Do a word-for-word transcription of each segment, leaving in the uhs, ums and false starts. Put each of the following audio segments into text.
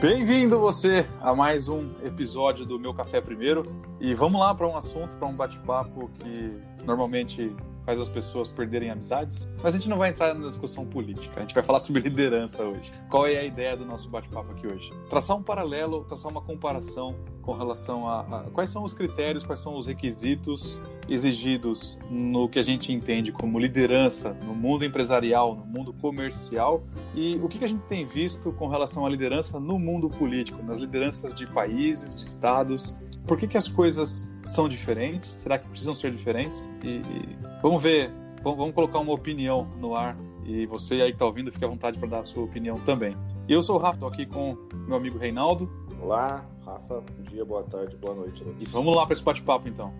Bem-vindo você a mais um episódio do Meu Café Primeiro. E vamos lá para um assunto, para um bate-papo que normalmente faz as pessoas perderem amizades. Mas a gente não vai entrar na discussão política, a gente vai falar sobre liderança hoje. Qual é a ideia do nosso bate-papo aqui hoje? Traçar um paralelo, traçar uma comparação com relação a, a quais são os critérios, quais são os requisitos exigidos no que a gente entende como liderança no mundo empresarial, no mundo comercial, e o que a gente tem visto com relação à liderança no mundo político, nas lideranças de países, de estados. Por que que as coisas são diferentes? Será que precisam ser diferentes? E, e vamos ver, vamos, vamos colocar uma opinião no ar, e você aí que está ouvindo, fique à vontade para dar a sua opinião também. Eu sou o Rafa, estou aqui com meu amigo Reinaldo. Olá, Rafa, bom dia, boa tarde, boa noite. E vamos lá para esse bate-papo então.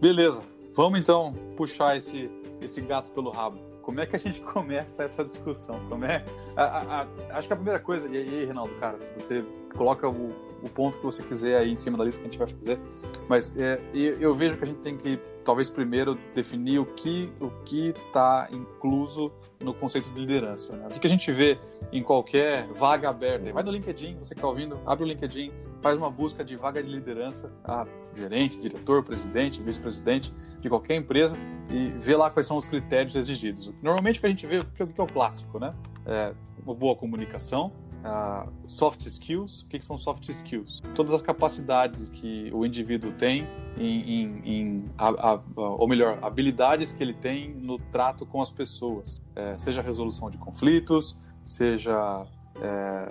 Beleza, vamos então puxar esse, esse gato pelo rabo. Como é que a gente começa essa discussão? Como é? A, a, a, acho que a primeira coisa, e aí, Reinaldo, cara, você coloca o, o ponto que você quiser aí em cima da lista que a gente vai fazer, mas é, eu, eu vejo que a gente tem que, talvez primeiro, definir o que o que está incluso no conceito de liderança, né? O que a gente vê em qualquer vaga aberta. Vai no LinkedIn, você que está ouvindo, abre o LinkedIn, faz uma busca de vaga de liderança, a gerente, diretor, presidente, vice-presidente de qualquer empresa, e vê lá quais são os critérios exigidos. Normalmente o que a gente vê, o que é o clássico, né? É uma boa comunicação, uh, soft skills. O que são soft skills? Todas as capacidades que o indivíduo tem, em, em, em a, a, ou melhor, habilidades que ele tem no trato com as pessoas, é, seja resolução de conflitos, seja é,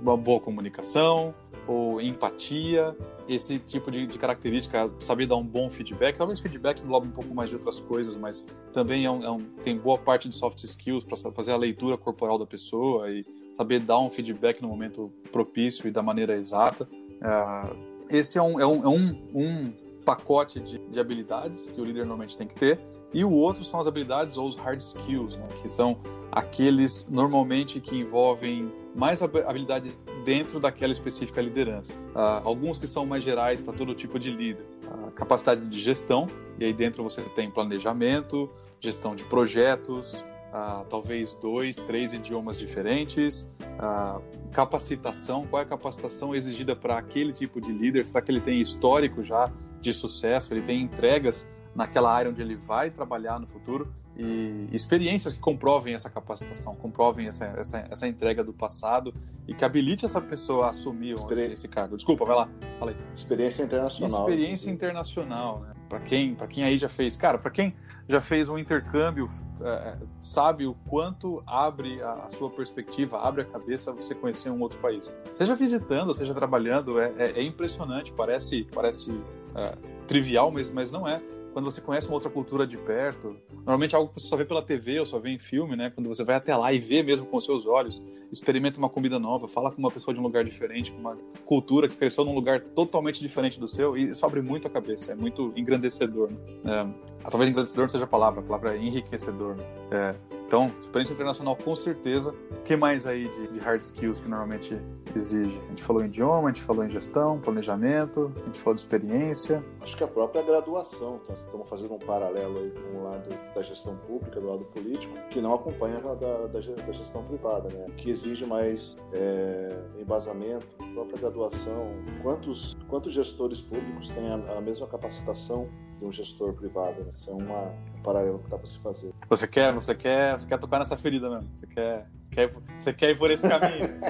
uma boa comunicação, ou empatia, esse tipo de, de característica, saber dar um bom feedback. Talvez feedback englobe um pouco mais de outras coisas, mas também é um, é um, tem boa parte de soft skills para fazer a leitura corporal da pessoa e saber dar um feedback no momento propício e da maneira exata. Uh, esse é, um, é, um, é um, um pacote de, de habilidades que o líder normalmente tem que ter, e o outro são as habilidades ou os hard skills, né, que são aqueles normalmente que envolvem mais habilidade dentro daquela específica liderança. Uh, alguns que são mais gerais para todo tipo de líder. Uh, capacidade de gestão, e aí dentro você tem planejamento, gestão de projetos, uh, talvez dois, três idiomas diferentes, uh, capacitação, qual é a capacitação exigida para aquele tipo de líder, será que ele tem histórico já de sucesso, ele tem entregas naquela área onde ele vai trabalhar no futuro, e experiências que comprovem essa capacitação, comprovem essa, essa, essa entrega do passado e que habilite essa pessoa a assumir esse, esse cargo. Desculpa, vai lá, fala aí. Experiência internacional. Experiência internacional, né? Para quem, para quem aí já fez, cara, para quem já fez um intercâmbio, é, sabe o quanto abre a, a sua perspectiva, abre a cabeça você conhecer um outro país. Seja visitando, seja trabalhando, é, é, é impressionante, parece, parece é, trivial mesmo, mas não é. Quando você conhece uma outra cultura de perto, normalmente é algo que você só vê pela T V ou só vê em filme, né? Quando você vai até lá e vê mesmo com os seus olhos, experimenta uma comida nova, fala com uma pessoa de um lugar diferente, com uma cultura que cresceu num lugar totalmente diferente do seu, e isso abre muito a cabeça, é muito engrandecedor, né? É, talvez engrandecedor não seja a palavra, a palavra é enriquecedor, né? É, então, experiência internacional com certeza. O que mais aí de, de hard skills que normalmente exige? A gente falou em idioma, a gente falou em gestão, planejamento, a gente falou de experiência. Acho que a própria graduação, tá? Estamos fazendo um paralelo aí com o lado da gestão pública, do lado político, que não acompanha a da, da gestão privada, né? Que exige mais é, embasamento, própria graduação. Quantos, quantos gestores públicos têm a, a mesma capacitação de um gestor privado, né? Isso é uma, um paralelo que dá para se fazer. Você quer, você quer, você quer tocar nessa ferida mesmo? Você quer, quer, você quer ir por esse caminho?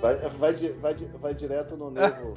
vai, vai, vai, vai direto no nervo,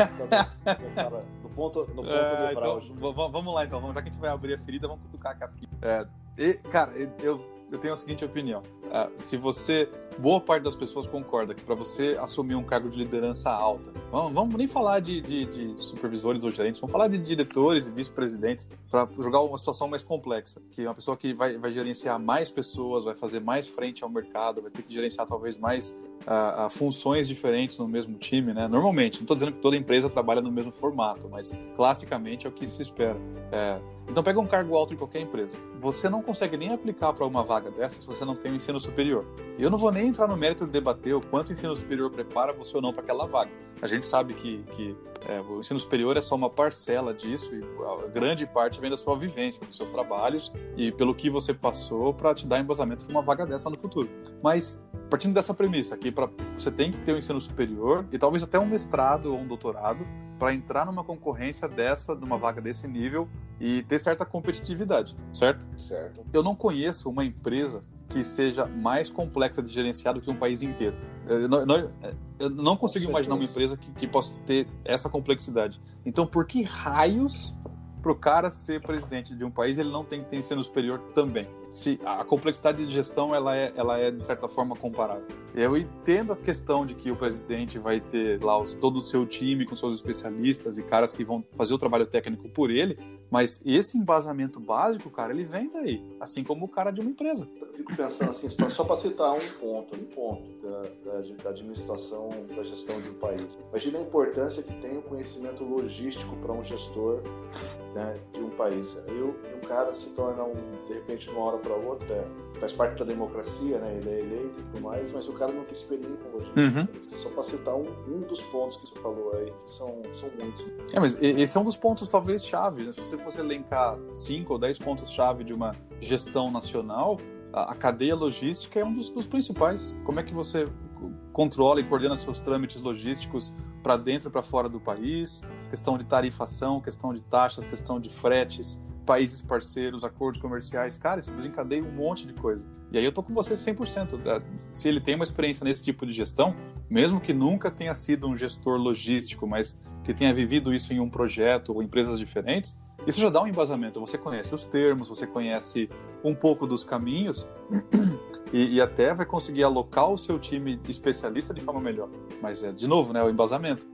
no ponto, no ponto é, nevrálgico. Então, vamos lá então, já que a gente vai abrir a ferida, vamos cutucar a casquinha. É, e, cara, eu Eu tenho a seguinte opinião. Uh, se você... Boa parte das pessoas concorda que para você assumir um cargo de liderança alta, vamos, vamos nem falar de, de, de supervisores ou gerentes, vamos falar de diretores e vice-presidentes, para jogar uma situação mais complexa, que é uma pessoa que vai, vai gerenciar mais pessoas, vai fazer mais frente ao mercado, vai ter que gerenciar talvez mais uh, uh, funções diferentes no mesmo time, né? Normalmente, não estou dizendo que toda empresa trabalha no mesmo formato, mas classicamente é o que se espera. É... Então pega um cargo alto em qualquer empresa. Você não consegue nem aplicar para uma vaga dessa se você não tem o ensino superior. Eu não vou nem entrar no mérito de debater o quanto o ensino superior prepara você ou não para aquela vaga. A gente sabe que, que é, o ensino superior é só uma parcela disso e a grande parte vem da sua vivência, dos seus trabalhos e pelo que você passou para te dar embasamento para uma vaga dessa no futuro. Mas partindo dessa premissa que pra, você tem que ter um ensino superior e talvez até um mestrado ou um doutorado para entrar numa concorrência dessa, numa vaga desse nível e ter certa competitividade, certo? Certo. Eu não conheço uma empresa que seja mais complexa de gerenciar do que um país inteiro. Eu não, não, eu não consigo imaginar uma empresa que, que possa ter essa complexidade. Então, por que raios pro cara ser presidente de um país ele não tem que ter ensino superior também? Se a complexidade de gestão ela é, ela é de certa forma comparável. Eu entendo a questão de que o presidente vai ter lá os, todo o seu time com seus especialistas e caras que vão fazer o trabalho técnico por ele, mas esse embasamento básico, cara, ele vem daí, assim como o cara de uma empresa. Eu fico pensando assim, só para citar um ponto, um ponto da, da administração, da gestão de um país. Imagina a importância que tem o conhecimento logístico para um gestor, né, de um país. Aí o, o cara se torna, um, de repente, de uma hora para outra, é, faz parte da democracia, né, ele é eleito e tudo mais, mas o cara não tem experiência com logística. Uhum. Só para citar um, um dos pontos que você falou aí, que são, são muitos. É, mas esse é um dos pontos, talvez, chave, né? Se você elencar cinco ou dez pontos-chave de uma gestão nacional, a, a cadeia logística é um dos, dos principais. Como é que você controla e coordena seus trâmites logísticos para dentro e para fora do país, questão de tarifação, questão de taxas, questão de fretes, países parceiros, acordos comerciais, cara, isso desencadeia um monte de coisa. E aí eu tô com você cem por cento. Se ele tem uma experiência nesse tipo de gestão, mesmo que nunca tenha sido um gestor logístico, mas que tenha vivido isso em um projeto ou empresas diferentes, isso já dá um embasamento. Você conhece os termos, você conhece um pouco dos caminhos e, e até vai conseguir alocar o seu time especialista de forma melhor. Mas é, de novo, né, o embasamento.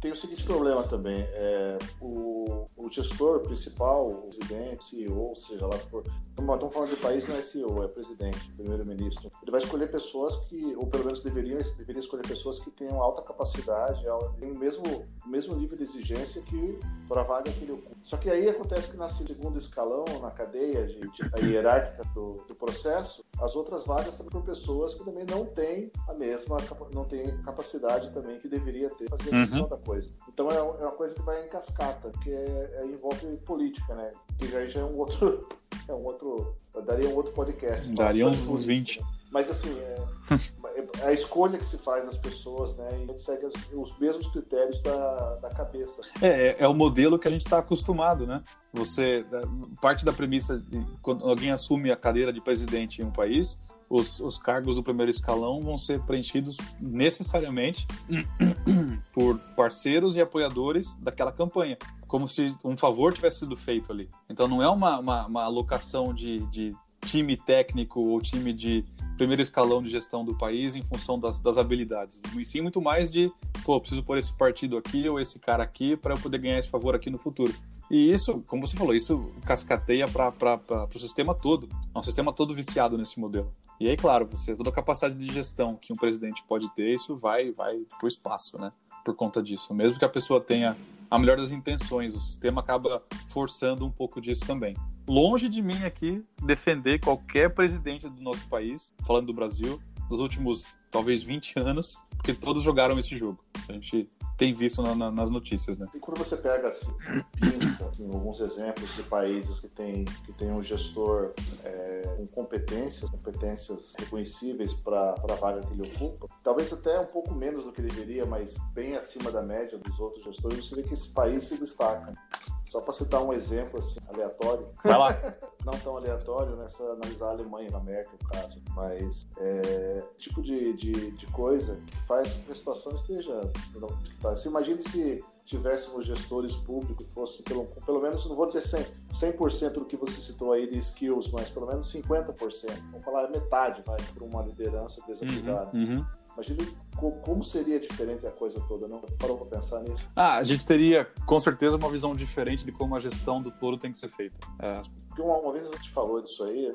Tem o seguinte problema também, é, o, o gestor principal, o presidente, C E O, seja lá o que for, não estamos falando de país, não é C E O, é presidente, primeiro-ministro, ele vai escolher pessoas que, ou pelo menos deveria, deveria escolher pessoas que tenham alta capacidade, tem o mesmo, mesmo nível de exigência que para a vaga que ele ocupa. Só que aí acontece que na segundo escalão, na cadeia de, de, hierárquica do, do processo, as outras vagas também por pessoas que também não têm a mesma, não têm capacidade também que deveria ter para fazer a gestão da coisa. Então é uma coisa que vai em cascata, que é, é, envolve política, né? Que já, já é um outro, é um outro, daria um outro podcast. Daria uns política, vinte. Né? Mas assim, é, a escolha que se faz das pessoas, né? E a gente segue os mesmos critérios da, da cabeça. É, é o modelo que a gente está acostumado, né? Você, parte da premissa de quando alguém assume a cadeira de presidente em um país, os, os cargos do primeiro escalão vão ser preenchidos necessariamente por parceiros e apoiadores daquela campanha, como se um favor tivesse sido feito ali. Então não é uma, uma, uma alocação de, de time técnico ou time de primeiro escalão de gestão do país em função das, das habilidades, e sim muito mais de, pô, preciso pôr esse partido aqui ou esse cara aqui para eu poder ganhar esse favor aqui no futuro. E isso, como você falou, isso cascateia para o sistema todo. É um sistema todo viciado nesse modelo. E aí, claro, você, toda a capacidade de gestão que um presidente pode ter, isso vai, vai para o espaço, né? Por conta disso. Mesmo que a pessoa tenha a melhor das intenções, o sistema acaba forçando um pouco disso também. Longe de mim aqui defender qualquer presidente do nosso país, falando do Brasil, nos últimos, talvez, vinte anos, porque todos jogaram esse jogo. A gente tem visto na, na, nas notícias, né? E quando você pega, assim, pensa, assim, alguns exemplos de países que tem, que tem um gestor é, com competências, competências reconhecíveis para a vaga que ele ocupa, talvez até um pouco menos do que deveria, mas bem acima da média dos outros gestores, você vê que esse país se destaca. Só para citar um exemplo, assim, aleatório. Vai lá. Não tão aleatório, né? Se analisar a Alemanha, na América, no caso. Mas é tipo de, de, de coisa que faz com que a situação esteja... Você imagine se tivéssemos gestores públicos e fosse pelo, pelo menos, não vou dizer cem por cento do que você citou aí de skills, mas pelo menos cinquenta por cento. Vamos falar metade, vai, para uma liderança desabilitada. Uhum, uhum. Imagina como seria diferente a coisa toda, não parou para pensar nisso? Ah, a gente teria, com certeza, uma visão diferente de como a gestão do todo tem que ser feita. É. Porque uma, uma vez a gente falou disso aí,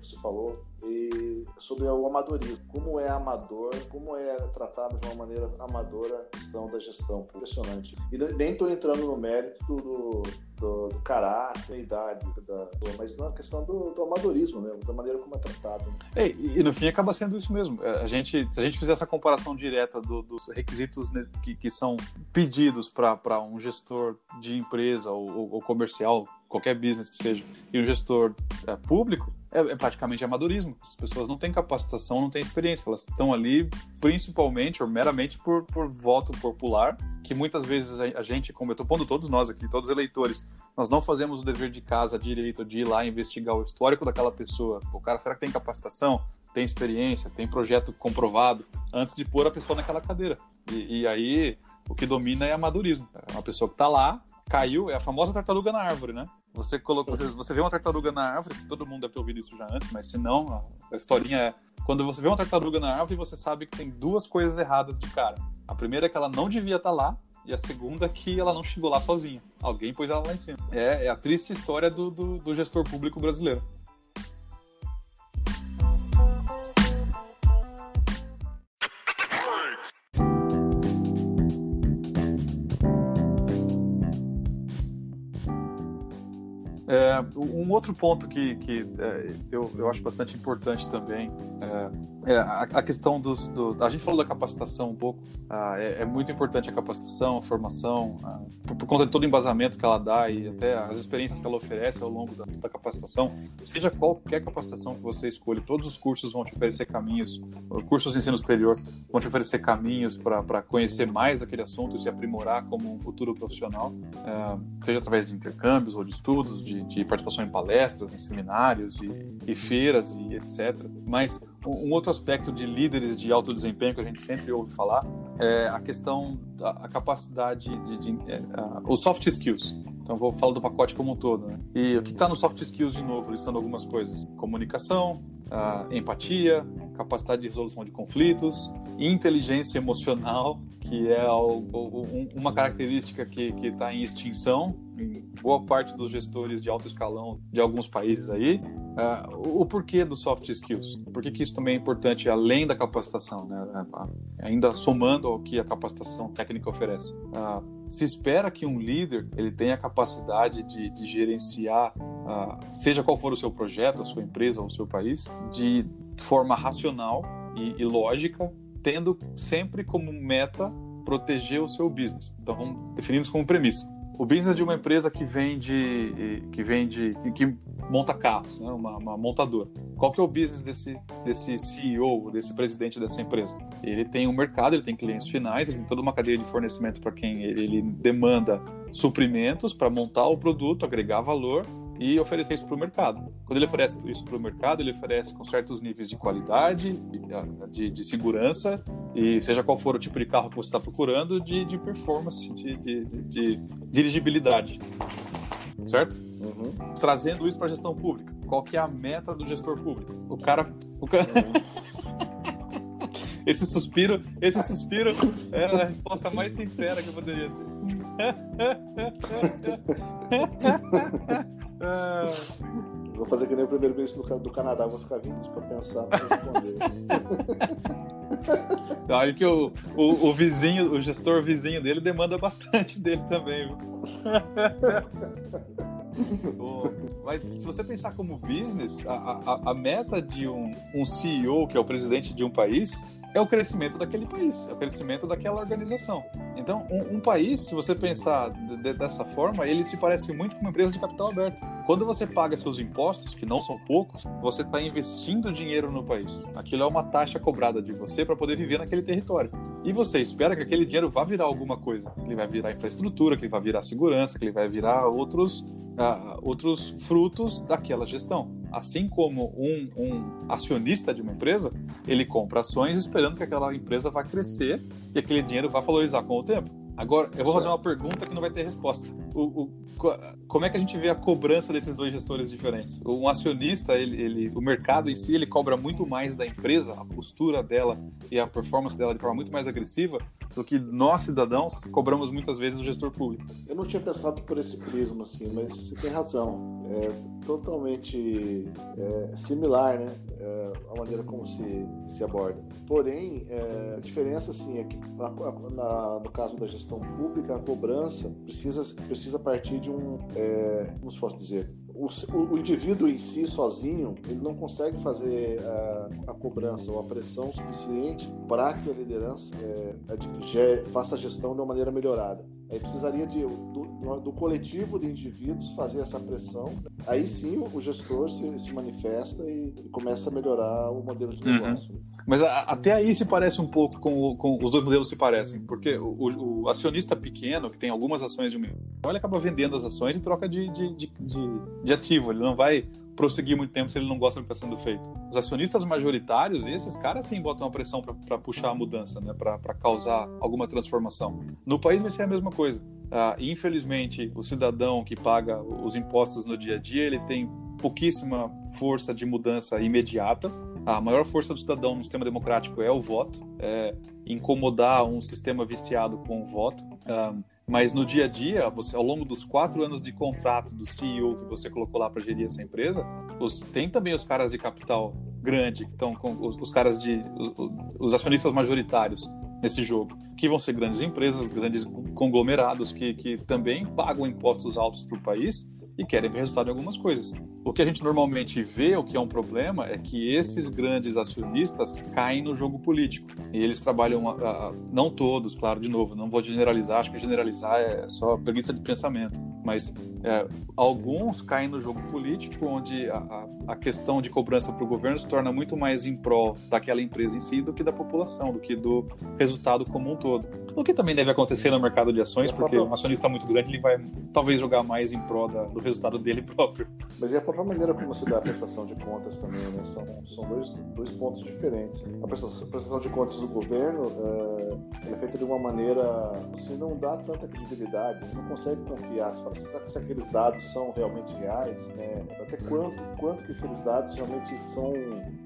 você falou, e sobre o amadorismo, como é amador, como é tratado de uma maneira amadora a questão da gestão, impressionante. E nem estou entrando no mérito do, do, do caráter, da idade, da, mas na questão do, do amadorismo, né? Da maneira como é tratado. Né? É, e no fim acaba sendo isso mesmo. A gente, se a gente fizer essa comparação direta do, dos requisitos que, que são pedidos para um gestor de empresa ou, ou comercial, qualquer business que seja, e um gestor é, público, é, é praticamente amadorismo. As pessoas não têm capacitação, não têm experiência, elas estão ali principalmente ou meramente por, por voto popular, que muitas vezes a gente, como eu estou pondo todos nós aqui, todos os eleitores, nós não fazemos o dever de casa direito de ir lá investigar o histórico daquela pessoa. O cara, será que tem capacitação? Tem experiência, tem projeto comprovado, antes de pôr a pessoa naquela cadeira. E, e aí, o que domina é amadorismo. É uma pessoa que está lá, caiu, é a famosa tartaruga na árvore, né? Você, colocou, você, você vê uma tartaruga na árvore, todo mundo deve ter ouvido isso já antes, mas se não, a historinha é... Quando você vê uma tartaruga na árvore, você sabe que tem duas coisas erradas de cara. A primeira é que ela não devia estar lá, e a segunda é que ela não chegou lá sozinha. Alguém pôs ela lá em cima. É, é a triste história do, do, do gestor público brasileiro. É, um outro ponto que, que é, eu, eu acho bastante importante também é, é a, a questão dos... Do, a gente falou da capacitação um pouco. Ah, é, é muito importante a capacitação, a formação, ah, por, por conta de todo o embasamento que ela dá e até as experiências que ela oferece ao longo da, da capacitação. Seja qualquer capacitação que você escolha, todos os cursos vão te oferecer caminhos, cursos de ensino superior vão te oferecer caminhos para conhecer mais daquele assunto e se aprimorar como um futuro profissional, é, seja através de intercâmbios ou de estudos, de de participação em palestras, em seminários e, e feiras e etcétera. Mas um outro aspecto de líderes de alto desempenho que a gente sempre ouve falar é a questão da a capacidade de... de, de é, a, os soft skills. Então vou falar do pacote como um todo, né? E o que está nos soft skills de novo, listando algumas coisas. Comunicação, a, empatia, capacidade de resolução de conflitos, inteligência emocional, que é algo, um, uma característica que está em extinção em boa parte dos gestores de alto escalão de alguns países aí. Uh, o porquê dos soft skills? Por que que isso também é importante além da capacitação, né? Ainda somando ao que a capacitação técnica oferece. Uh, se espera que um líder ele tenha a capacidade de, de gerenciar, uh, seja qual for o seu projeto, a sua empresa ou o seu país, de forma racional e, e lógica, tendo sempre como meta proteger o seu business. Então, definimos como premissa. O business de uma empresa que vende, que, vende, que monta carros, né? uma, uma montadora. Qual que é o business desse, desse C E O, desse presidente dessa empresa? Ele tem um mercado, ele tem clientes finais, ele tem toda uma cadeia de fornecimento para quem ele demanda suprimentos para montar o produto, agregar valor e oferecer isso para o mercado. Quando ele oferece isso para o mercado, ele oferece com certos níveis de qualidade, de, de segurança, e seja qual for o tipo de carro que você está procurando, de, de performance, de, de, de, de dirigibilidade. Certo? Uhum. Trazendo isso para a gestão pública. Qual que é a meta do gestor público? O cara... O cara... esse suspiro, esse suspiro é a resposta mais sincera que eu poderia ter. Vou fazer que nem o primeiro-ministro do Canadá, vou ficar vindo para pensar, para responder. Aí que o, o, o vizinho, o gestor vizinho dele demanda bastante dele também. Mas se você pensar como business, a, a, a meta de um, um C E O, que é o presidente de um país, é o crescimento daquele país, é o crescimento daquela organização. Então, um, um país, se você pensar de, dessa forma, ele se parece muito com uma empresa de capital aberto. Quando você paga seus impostos, que não são poucos, você está investindo dinheiro no país. Aquilo é uma taxa cobrada de você para poder viver naquele território. E você espera que aquele dinheiro vá virar alguma coisa. Ele vai virar infraestrutura, que ele vai virar segurança, que ele vai virar outros, uh, outros frutos daquela gestão. Assim como um, um acionista de uma empresa, ele compra ações esperando que aquela empresa vá crescer e aquele dinheiro vá valorizar com o tempo. Agora, eu vou fazer uma pergunta que não vai ter resposta. O, o, como é que a gente vê a cobrança desses dois gestores diferentes? Um acionista, ele, ele, o mercado em si, ele cobra muito mais da empresa, a postura dela e a performance dela de forma muito mais agressiva do que nós, cidadãos, cobramos muitas vezes o gestor público. Eu não tinha pensado por esse prisma, assim, mas você tem razão. É totalmente é, similar, né? É, a maneira como se, se aborda. Porém, é, a diferença, assim, é que na, na, no caso da gestão pública, a cobrança precisa, precisa partir de um, é, como se fosse dizer, o, o indivíduo em si, sozinho, ele não consegue fazer a, a cobrança ou a pressão suficiente para que a liderança é, faça a gestão de uma maneira melhorada. Aí precisaria de, do, do coletivo de indivíduos fazer essa pressão. Aí sim o gestor se, se manifesta e, e começa a melhorar o modelo de negócio. Uhum. Mas a, até aí se parece um pouco com, o, com... Os dois modelos se parecem, porque o, o, o acionista pequeno, que tem algumas ações de um... Então ele acaba vendendo as ações e troca de, de, de, de, de ativo. Ele não vai prosseguir muito tempo se ele não gosta do que está sendo feito. Os acionistas majoritários, esses caras sim botam uma pressão para puxar a mudança, né? Para causar alguma transformação. No país vai ser a mesma coisa. Ah, infelizmente, o cidadão que paga os impostos no dia a dia, ele tem pouquíssima força de mudança imediata. A maior força do cidadão no sistema democrático é o voto, é incomodar um sistema viciado com o voto. Ah, mas no dia a dia, você, ao longo dos quatro anos de contrato do C E O que você colocou lá para gerir essa empresa, os, tem também os caras de capital grande, que estão com os, os caras de os, os acionistas majoritários nesse jogo, que vão ser grandes empresas, grandes conglomerados que, que também pagam impostos altos para o país e querem ver resultado em algumas coisas. O que a gente normalmente vê, o que é um problema, é que esses grandes acionistas caem no jogo político. E eles trabalham, a, a, não todos, claro, de novo, não vou generalizar, acho que generalizar é só preguiça de pensamento, mas é, alguns caem no jogo político, onde a, a questão de cobrança para o governo se torna muito mais em prol daquela empresa em si do que da população, do que do resultado como um todo. O que também deve acontecer no mercado de ações, porque um acionista muito grande, ele vai talvez jogar mais em prol da, do resultado dele próprio. Mas é a própria maneira como se dá a prestação de contas também, né? São, são dois, dois pontos diferentes. A prestação, a prestação de contas do governo é, é feita de uma maneira assim, não dá tanta credibilidade, você não consegue confiar, você fala, será que aqueles dados são realmente reais? Né? Até quanto, quanto que aqueles dados realmente são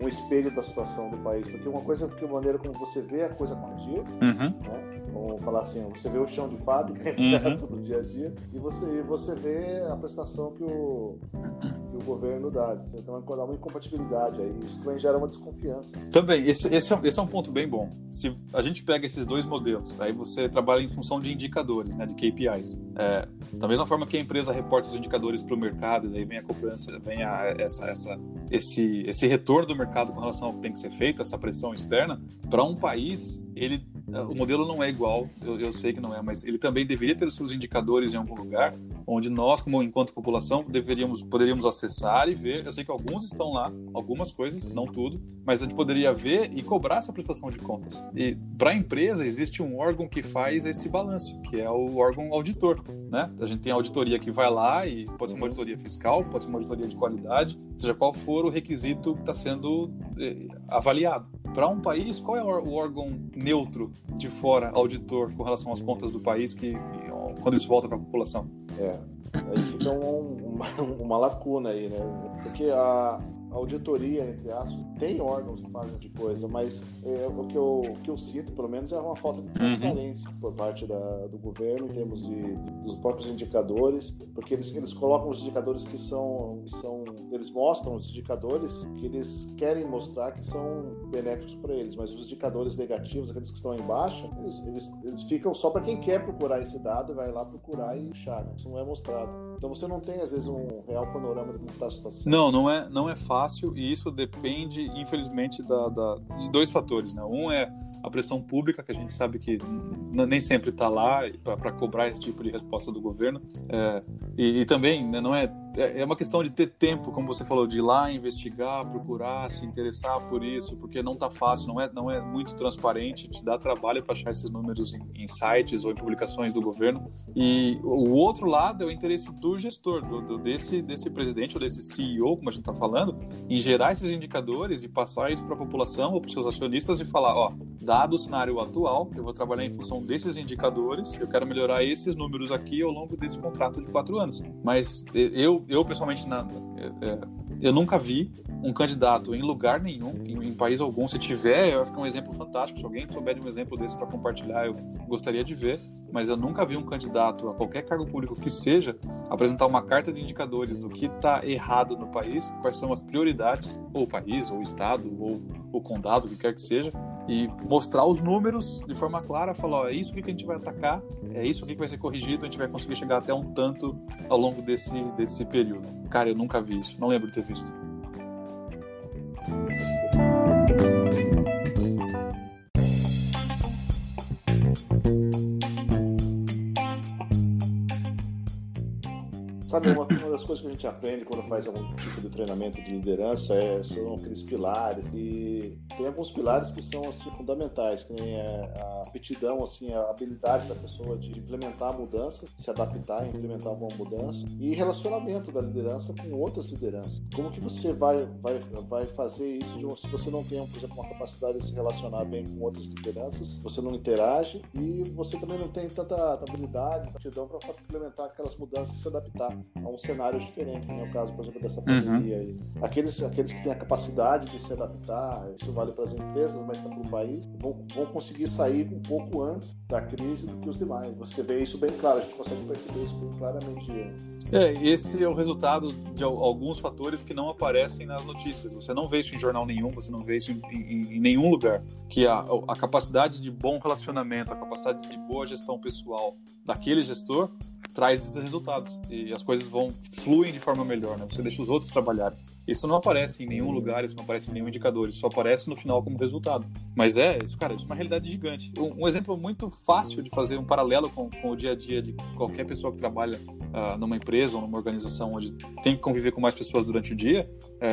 um espelho da situação do país? Porque uma coisa que a maneira como você vê a coisa acontecer, uhum. né? Vamos falar assim, você vê o chão de fábrica uhum. do dia a dia e você, você vê a prestação que o, que o governo dá. Então vai causar uma incompatibilidade aí, isso também gera uma desconfiança. Também, esse, esse, é, esse é um ponto bem bom. Se a gente pega esses dois modelos, aí você trabalha em função de indicadores, né, de K P Is. É, da mesma forma que a empresa reporta os indicadores para o mercado, daí vem a cobrança, vem a, essa, essa, esse, esse retorno do mercado com relação ao que tem que ser feito, essa pressão externa, para um país, ele... O modelo não é igual, eu, eu sei que não é, mas ele também deveria ter os seus indicadores em algum lugar, onde nós, como enquanto população, deveríamos, poderíamos acessar e ver. Eu sei que alguns estão lá, algumas coisas, não tudo, mas a gente poderia ver e cobrar essa prestação de contas. E para a empresa existe um órgão que faz esse balanço, que é o órgão auditor, né? A gente tem a auditoria que vai lá e pode ser uma auditoria fiscal, pode ser uma auditoria de qualidade, seja qual for o requisito que está sendo avaliado. Para um país, qual é o órgão neutro de fora, auditor, com relação às contas do país, que, quando isso volta para a população? É, aí fica um, uma, uma lacuna aí, né? Porque a auditoria, entre aspas, tem órgãos que fazem esse tipo de coisa, mas é, o, que eu, o que eu cito, pelo menos, é uma falta de transparência uhum. por parte da, do governo, em termos de, dos próprios indicadores, porque eles, eles colocam os indicadores que são, que são... Eles mostram os indicadores que eles querem mostrar que são benéficos para eles, mas os indicadores negativos, aqueles que estão aí embaixo, eles, eles, eles ficam só para quem quer procurar esse dado, vai lá procurar e achar, né? Isso não é mostrado. Então você não tem, às vezes, um real panorama de como está a situação. Não, não é, não é fácil, e isso depende, infelizmente, da, da, de dois fatores, né? Um é a pressão pública, que a gente sabe que n- nem sempre está lá para cobrar esse tipo de resposta do governo. É, e, e também, né, não é, é uma questão de ter tempo, como você falou, de ir lá investigar, procurar, se interessar por isso, porque não está fácil, não é, não é muito transparente, te dá trabalho para achar esses números em, em sites ou em publicações do governo. E o outro lado é o interesse do do gestor, do, do, desse, desse presidente ou desse C E O, como a gente está falando, em gerar esses indicadores e passar isso para a população ou para os seus acionistas e falar, ó, dá dado o cenário atual, eu vou trabalhar em função desses indicadores, eu quero melhorar esses números aqui ao longo desse contrato de quatro anos. Mas eu, eu pessoalmente, na, eu nunca vi um candidato em lugar nenhum, em, em país algum. Se tiver, eu acho que é um exemplo fantástico. Se alguém souber de um exemplo desse para compartilhar, eu gostaria de ver. Mas eu nunca vi um candidato a qualquer cargo público que seja apresentar uma carta de indicadores do que está errado no país, quais são as prioridades, ou o país, ou o estado, ou o condado, o que quer que seja, e mostrar os números de forma clara, falar, ó, é isso que a gente vai atacar, é isso que vai ser corrigido, a gente vai conseguir chegar até um tanto ao longo desse, desse período. Cara, eu nunca vi isso, não lembro de ter visto. Sabe, uma, uma das coisas que a gente aprende quando faz algum tipo de treinamento de liderança é, são aqueles pilares, e tem alguns pilares que são assim, fundamentais, que nem a aptidão, assim, a habilidade da pessoa de implementar a mudança, se adaptar e implementar uma mudança, e relacionamento da liderança com outras lideranças. Como que você vai, vai, vai fazer isso de uma, se você não tem, por exemplo, uma capacidade de se relacionar bem com outras lideranças, você não interage e você também não tem tanta habilidade, aptidão para implementar aquelas mudanças e se adaptar a um cenário diferente, que é o caso, por exemplo, dessa pandemia. Uhum. Aí. Aqueles, aqueles que têm a capacidade de se adaptar, isso vale para as empresas, mas para o país, vão, vão conseguir sair um pouco antes da crise do que os demais. Você vê isso bem claro, a gente consegue perceber isso bem claramente. É, esse é o resultado de alguns fatores que não aparecem nas notícias. Você não vê isso em jornal nenhum, você não vê isso em, em, em nenhum lugar. Que a, a capacidade de bom relacionamento, a capacidade de boa gestão pessoal daquele gestor traz esses resultados e as coisas vão fluem de forma melhor, né? Você deixa os outros trabalharem. Isso não aparece em nenhum lugar, isso não aparece em nenhum indicador, isso só aparece no final como resultado. Mas é, isso, cara, isso é uma realidade gigante. Um, um exemplo muito fácil de fazer um paralelo com, com o dia a dia de qualquer pessoa que trabalha uh, numa empresa ou numa organização onde tem que conviver com mais pessoas durante o dia, é,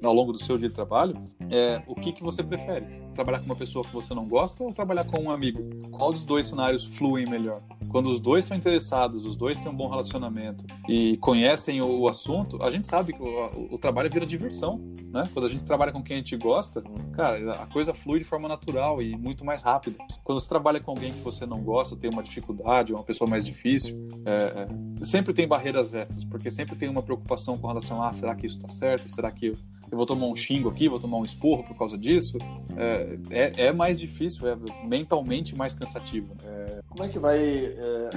é, ao longo do seu dia de trabalho, é, o que, que você prefere? Trabalhar com uma pessoa que você não gosta ou trabalhar com um amigo? Qual dos dois cenários fluem melhor? Quando os dois estão interessados, os dois têm um bom relacionamento e conhecem o, o assunto, a gente sabe que o, o, o trabalho vira diversão, né? Quando a gente trabalha com quem a gente gosta, cara, a coisa flui de forma natural e muito mais rápida. Quando você trabalha com alguém que você não gosta, tem uma dificuldade, é uma pessoa mais difícil, é, é, sempre tem barreiras extras, porque sempre tem uma preocupação com relação a ah, será que isso está certo? Será que eu, eu vou tomar um xingo aqui? Vou tomar um esporro por causa disso? É, é, é mais difícil, é mentalmente mais cansativo. É... Como é que vai... É...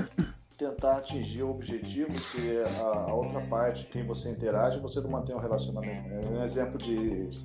tentar atingir o objetivo se a outra parte, quem você interage, você não mantém um relacionamento. Um exemplo de,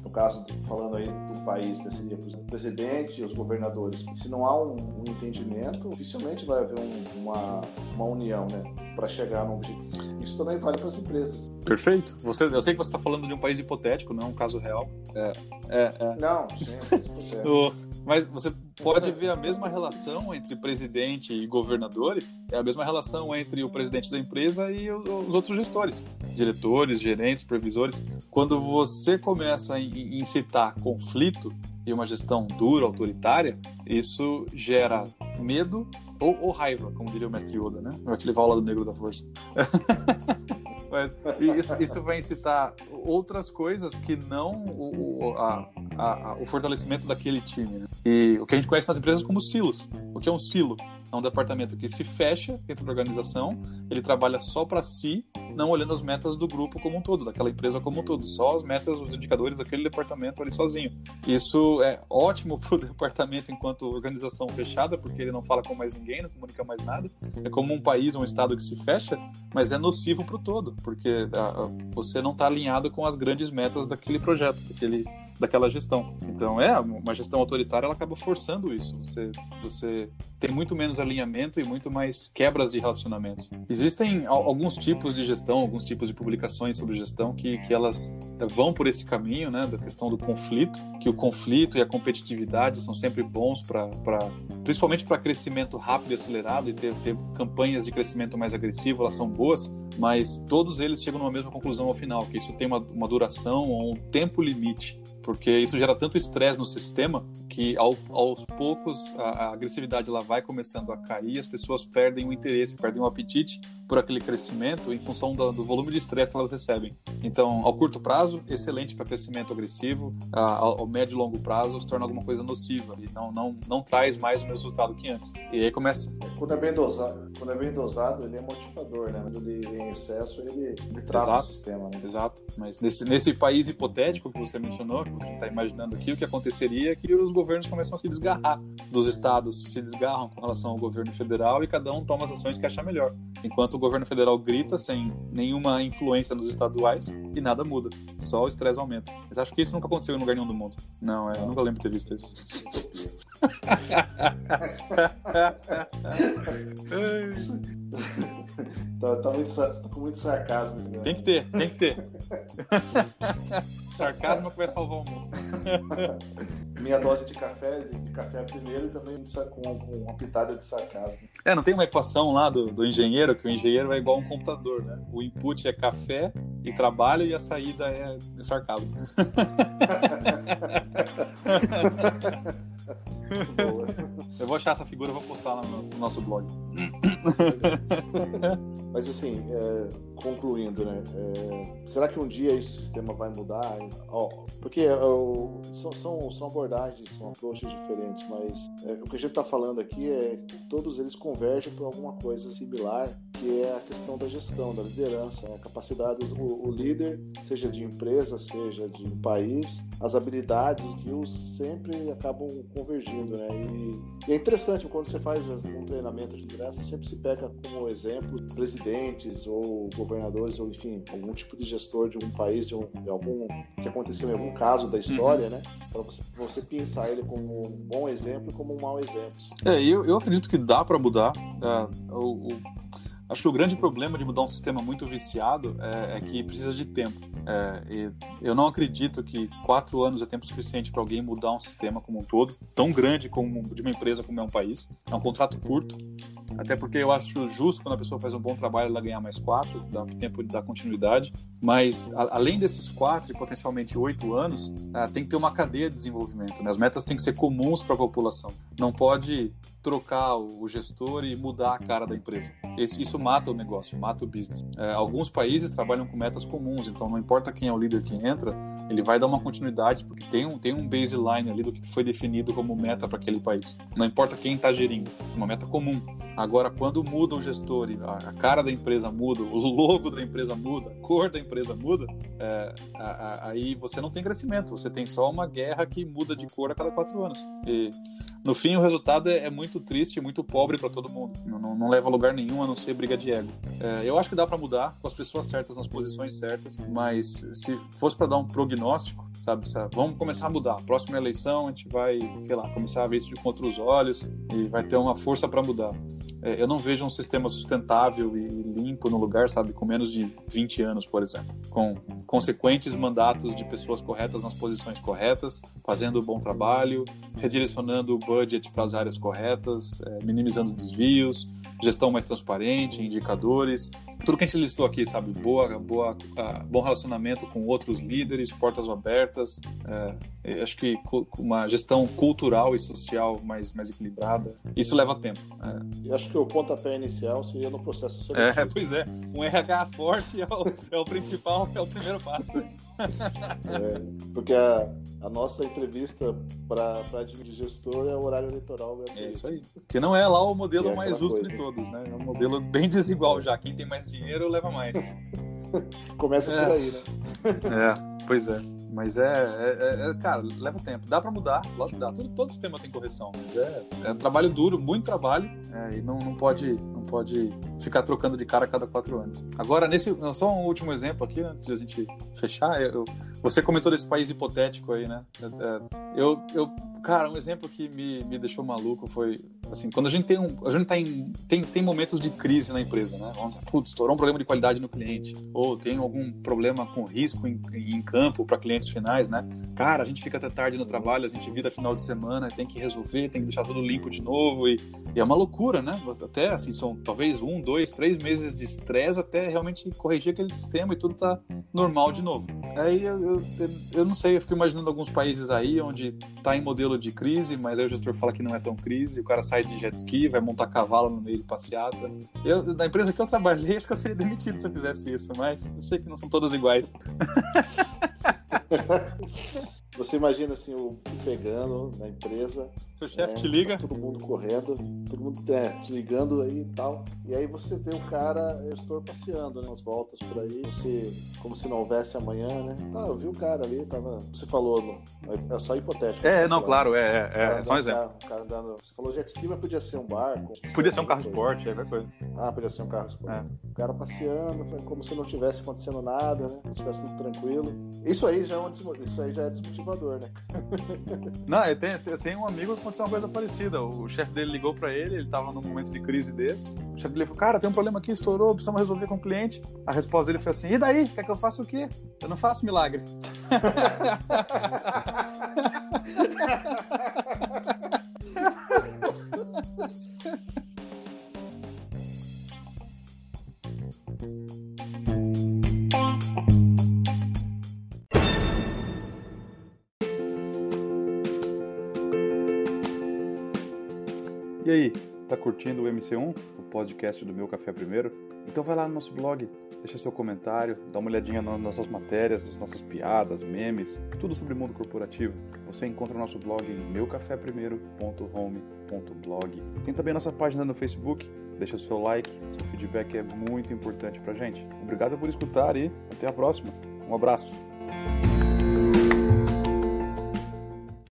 no caso, de, falando aí do país, né, seria, por exemplo, o presidente e os governadores. Se não há um, um entendimento, dificilmente vai haver um, uma, uma união, né, para chegar no objetivo. Isso também vale para as empresas. Perfeito. Você, eu sei que você está falando de um país hipotético, não é um caso real. É, é, é. Não, sim, é um país. Mas você pode ver a mesma relação entre presidente e governadores, é a mesma relação entre o presidente da empresa e os outros gestores, diretores, gerentes, supervisores. Quando você começa a incitar conflito e uma gestão dura, autoritária, isso gera medo ou, ou raiva, como diria o mestre Yoda, né? Vai te levar ao lado negro da força. Mas isso, isso vai incitar outras coisas que não o, o, a, a, o fortalecimento daquele time, né? E o que a gente conhece nas empresas como silos. O que é um silo? É um departamento que se fecha dentro da organização, ele trabalha só para si, não olhando as metas do grupo como um todo, daquela empresa como um todo, só as metas, os indicadores daquele departamento ali sozinho. Isso é ótimo para o departamento enquanto organização fechada, porque ele não fala com mais ninguém, não comunica mais nada. É como um país, um estado que se fecha, mas é nocivo para o todo, porque você não está alinhado com as grandes metas daquele projeto, daquele... daquela gestão. Então, é, uma gestão autoritária, ela acaba forçando isso. Você, você tem muito menos alinhamento e muito mais quebras de relacionamentos. Existem alguns tipos de gestão, alguns tipos de publicações sobre gestão que, que elas vão por esse caminho, né, da questão do conflito, que o conflito e a competitividade são sempre bons para, principalmente para crescimento rápido e acelerado, e ter, ter campanhas de crescimento mais agressivo, elas são boas, mas todos eles chegam numa mesma conclusão ao final, que isso tem uma, uma duração ou um tempo limite, porque isso gera tanto estresse no sistema que ao, aos poucos a, a agressividade ela vai começando a cair, as pessoas perdem o interesse, perdem o apetite por aquele crescimento em função do, do volume de estresse que elas recebem. Então, ao curto prazo, excelente para crescimento agressivo, a, ao médio e longo prazo se torna alguma coisa nociva, então não, não traz mais o mesmo resultado que antes. E aí começa. Quando é bem dosado, quando é bem dosado ele é motivador, né? Quando ele é em excesso, ele, ele trava o sistema. Né? Exato, mas nesse, nesse país hipotético que você mencionou, que a gente está imaginando aqui, o que aconteceria é que os governos começam a se desgarrar dos estados, se desgarram com relação ao governo federal e cada um toma as ações que achar melhor. Enquanto o governo federal grita sem nenhuma influência nos estaduais e nada muda, só o estresse aumenta. Mas acho que isso nunca aconteceu em lugar nenhum do mundo. Não, eu nunca lembro de ter visto isso. Tá, tá, muito, tá com muito sarcasmo. Né? Tem que ter, tem que ter. Sarcasmo que vai salvar o mundo. Minha dose de café, de café primeiro, também com, com uma pitada de sarcasmo. É, não tem uma equação lá do, do engenheiro, que o engenheiro é igual a um computador, né? O input é café e trabalho e a saída é sarcasmo. Boa. Eu vou achar essa figura e vou postar lá no, no nosso blog. Mas assim, é, concluindo, né? É, será que um dia esse sistema vai mudar? Oh, porque eu, são, são, são abordagens, são approaches diferentes, mas é, o que a gente está falando aqui é que todos eles convergem para alguma coisa similar, que é a questão da gestão, da liderança, a capacidade, o, o líder, seja de empresa, seja de país, as habilidades que os sempre acabam convergindo, né? E, e é interessante, quando você faz um treinamento de liderança, sempre se pega como exemplo presidentes ou governadores, ou enfim, algum tipo de gestor de um país, de, um, de algum que aconteceu em algum caso da história, né? Para você, você pensar ele como um bom exemplo e como um mau exemplo. É, eu, eu acredito que dá para mudar. É, o, o... Acho que o grande problema de mudar um sistema muito viciado é, é que precisa de tempo. É, e eu não acredito que quatro anos é tempo suficiente para alguém mudar um sistema como um todo, tão grande como de uma empresa como é um país. É um contrato curto, até porque eu acho justo quando a pessoa faz um bom trabalho ela ganhar mais quatro, dá tempo de dar continuidade. Mas, a, além desses quatro e potencialmente oito anos, é, tem que ter uma cadeia de desenvolvimento, né? As metas têm que ser comuns para a população. Não pode trocar o gestor e mudar a cara da empresa. Isso, isso mata o negócio, mata o business. É, alguns países trabalham com metas comuns, então não importa quem é o líder que entra, ele vai dar uma continuidade, porque tem um, tem um baseline ali do que foi definido como meta para aquele país. Não importa quem está gerindo, uma meta comum. Agora, quando muda o gestor, a, a cara da empresa muda, o logo da empresa muda, a cor da empresa muda, é, a, a, aí você não tem crescimento, você tem só uma guerra que muda de cor a cada quatro anos. E, no fim, o resultado é, é muito triste, muito pobre para todo mundo. Não, não, não leva a lugar nenhum, a não ser briga de ego. É, eu acho que dá para mudar com as pessoas certas, nas posições certas, mas se fosse para dar um prognóstico, sabe, sabe, vamos começar a mudar. Próxima eleição a gente vai, sei lá, começar a ver isso de contra os olhos e vai ter uma força para mudar. É, eu não vejo um sistema sustentável e limpo no lugar, sabe, com menos de vinte anos, por exemplo, com consequentes mandatos de pessoas corretas nas posições corretas, fazendo um bom trabalho, redirecionando o budget para as áreas corretas, minimizando desvios, gestão mais transparente, indicadores, tudo que a gente listou aqui, sabe? Boa, boa, bom relacionamento com outros líderes, portas abertas, é, acho que uma gestão cultural e social mais, mais equilibrada. Isso leva tempo. É. Eu acho que o pontapé inicial seria no processo seletivo. É, pois é, um R H forte é o, é o principal, é o primeiro passo. É, porque a, a nossa entrevista para a de gestor é o horário eleitoral. É isso aí. Que não é lá o modelo é mais justo coisa de todos, né? É um modelo bem desigual já. Quem tem mais dinheiro leva mais. Começa é. por aí, né? É, pois é. Mas é, é, é, cara, leva tempo. Dá pra mudar, lógico que dá. Todo, todo sistema tem correção, mas é, é trabalho duro, muito trabalho, é, e não, não, pode, não pode ficar trocando de cara a cada quatro anos. Agora, nesse, só um último exemplo aqui, né, antes de a gente fechar, eu, você comentou desse país hipotético aí, né? Eu, eu, cara, um exemplo que me, me deixou maluco foi, assim, quando a gente tem um, a gente tá em, tem, tem momentos de crise na empresa, né? Vamos dizer, putz, estourou um problema de qualidade no cliente, ou tem algum problema com risco em, em campo para clientes finais, né? Cara, a gente fica até tarde no trabalho, a gente vira final de semana, tem que resolver, tem que deixar tudo limpo de novo e, e é uma loucura, né? Até, assim, são talvez um, dois, três meses de estresse até realmente corrigir aquele sistema e tudo tá normal de novo. Aí eu, eu, eu não sei, eu fico imaginando alguns países aí onde tá em modelo de crise, mas aí o gestor fala que não é tão crise, o cara sai de jet ski, vai montar cavalo no meio de passeata. Eu, na empresa que eu trabalhei, acho que eu seria demitido se eu fizesse isso, mas eu sei que não são todas iguais. Você imagina assim, o pegando na empresa. Seu chefe é, te liga? Tá todo mundo correndo, todo mundo é, te ligando aí e tal. E aí você vê o cara, o gestor passeando, né? Umas voltas por aí, você, como se não houvesse amanhã, né? Ah, eu vi o cara ali, tava. Você falou, não, é só hipotético. É, não, claro, é, é, é, é só um exemplo. O cara andando. Você falou jet ski, mas podia ser um barco. Podia ser um carro esporte, é qualquer coisa. Ah, podia ser um carro esporte. É. O cara passeando, como se não tivesse acontecendo nada, né? Não tivesse tudo tranquilo. Isso aí já é um desmotivador. Isso aí já é desmotivador, né? Não, eu tenho, eu tenho um amigo que aconteceu uma coisa parecida. O chefe dele ligou pra ele, ele tava num momento de crise desse. O chefe dele falou, cara, tem um problema aqui, estourou, precisamos resolver com o cliente. A resposta dele foi assim, e daí? Quer que eu faça o quê? Eu não faço milagre. E aí, tá curtindo o M C um, o podcast do Meu Café Primeiro? Então vai lá no nosso blog, deixa seu comentário, dá uma olhadinha nas nossas matérias, nas nossas piadas, memes, tudo sobre o mundo corporativo. Você encontra o nosso blog em meu café primeiro ponto home ponto blog. Tem também a nossa página no Facebook, deixa seu like, seu feedback é muito importante pra gente. Obrigado por escutar e até a próxima. Um abraço!